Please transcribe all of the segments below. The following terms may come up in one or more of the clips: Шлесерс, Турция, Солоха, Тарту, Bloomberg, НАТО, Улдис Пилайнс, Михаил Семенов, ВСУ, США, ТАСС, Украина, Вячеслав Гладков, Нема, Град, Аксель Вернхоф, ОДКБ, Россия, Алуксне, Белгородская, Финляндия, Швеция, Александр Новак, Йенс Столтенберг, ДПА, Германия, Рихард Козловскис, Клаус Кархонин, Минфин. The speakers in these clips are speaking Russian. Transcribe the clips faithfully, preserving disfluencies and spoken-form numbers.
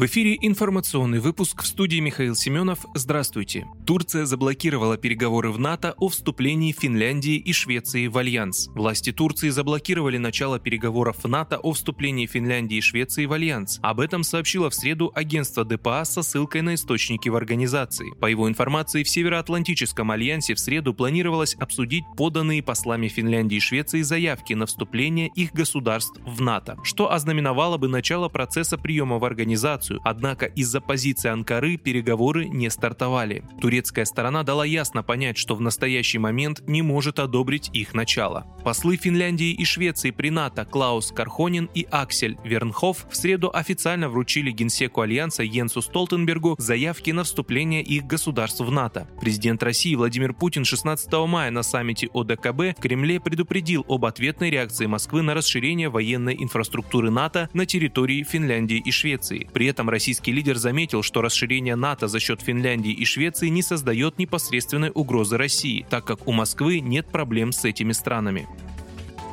В эфире информационный выпуск, в студии Михаил Семенов. Здравствуйте. Турция заблокировала переговоры в НАТО о вступлении Финляндии и Швеции в альянс. Власти Турции заблокировали начало переговоров в НАТО о вступлении Финляндии и Швеции в альянс. Об этом сообщило в среду агентство ДПА со ссылкой на источники в организации. По его информации, в Североатлантическом альянсе в среду планировалось обсудить поданные послами Финляндии и Швеции заявки на вступление их государств в НАТО, что ознаменовало бы начало процесса приема в организацию. Однако из-за позиции Анкары переговоры не стартовали. Турецкая сторона дала ясно понять, что в настоящий момент не может одобрить их начало. Послы Финляндии и Швеции при НАТО Клаус Кархонин и Аксель Вернхоф в среду официально вручили генсеку Альянса Йенсу Столтенбергу заявки на вступление их государств в НАТО. Президент России Владимир Путин шестнадцатого мая на саммите ОДКБ в Кремле предупредил об ответной реакции Москвы на расширение военной инфраструктуры НАТО на территории Финляндии и Швеции. При При этом российский лидер заметил, что расширение НАТО за счет Финляндии и Швеции не создает непосредственной угрозы России, так как у Москвы нет проблем с этими странами.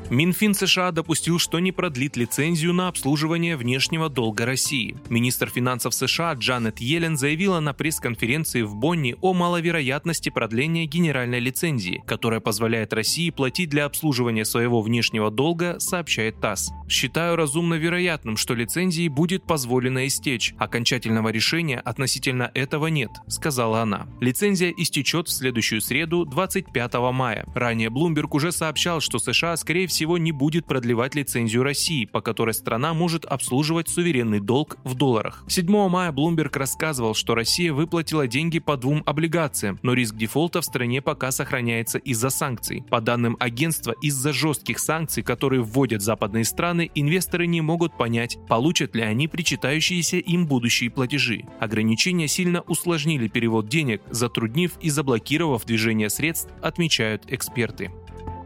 Минфин США допустил, что не продлит лицензию на обслуживание внешнего долга России. Министр финансов США Джанет Йеллен заявила на пресс-конференции в Бонне о маловероятности продления генеральной лицензии, которая позволяет России платить для обслуживания своего внешнего долга, сообщает ТАСС. «Считаю разумно вероятным, что лицензии будет позволено истечь. Окончательного решения относительно этого нет», — сказала она. Лицензия истечет в следующую среду, двадцать пятого мая. Ранее Bloomberg уже сообщал, что США, скорее всего, всего не будет продлевать лицензию России, по которой страна может обслуживать суверенный долг в долларах. седьмого мая Bloomberg рассказывал, что Россия выплатила деньги по двум облигациям, но риск дефолта в стране пока сохраняется из-за санкций. По данным агентства, из-за жестких санкций, которые вводят западные страны, инвесторы не могут понять, получат ли они причитающиеся им будущие платежи. Ограничения сильно усложнили перевод денег, затруднив и заблокировав движение средств, отмечают эксперты.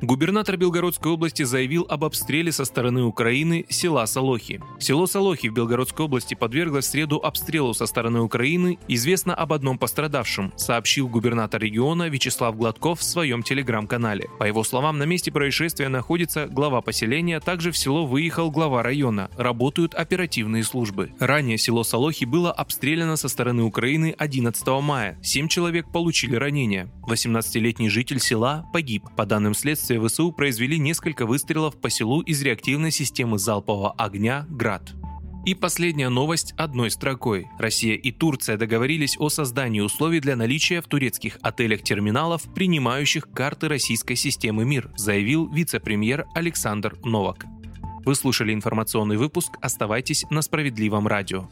Губернатор Белгородской области заявил об обстреле со стороны Украины села Солохи. Село Солохи в Белгородской области подверглось в среду обстрелу со стороны Украины. Известно об одном пострадавшем, сообщил губернатор региона Вячеслав Гладков в своем телеграм-канале. По его словам, на месте происшествия находится глава поселения, также в село выехал глава района. Работают оперативные службы. Ранее село Солохи было обстреляно со стороны Украины одиннадцатого мая. Семь человек получили ранения. восемнадцатилетний житель села погиб. По данным следствия, ВСУ произвели несколько выстрелов по селу из реактивной системы залпового огня «Град». И последняя новость одной строкой. Россия и Турция договорились о создании условий для наличия в турецких отелях терминалов, принимающих карты российской системы «Мир», заявил вице-премьер Александр Новак. Вы слушали информационный выпуск. Оставайтесь на Справедливом радио.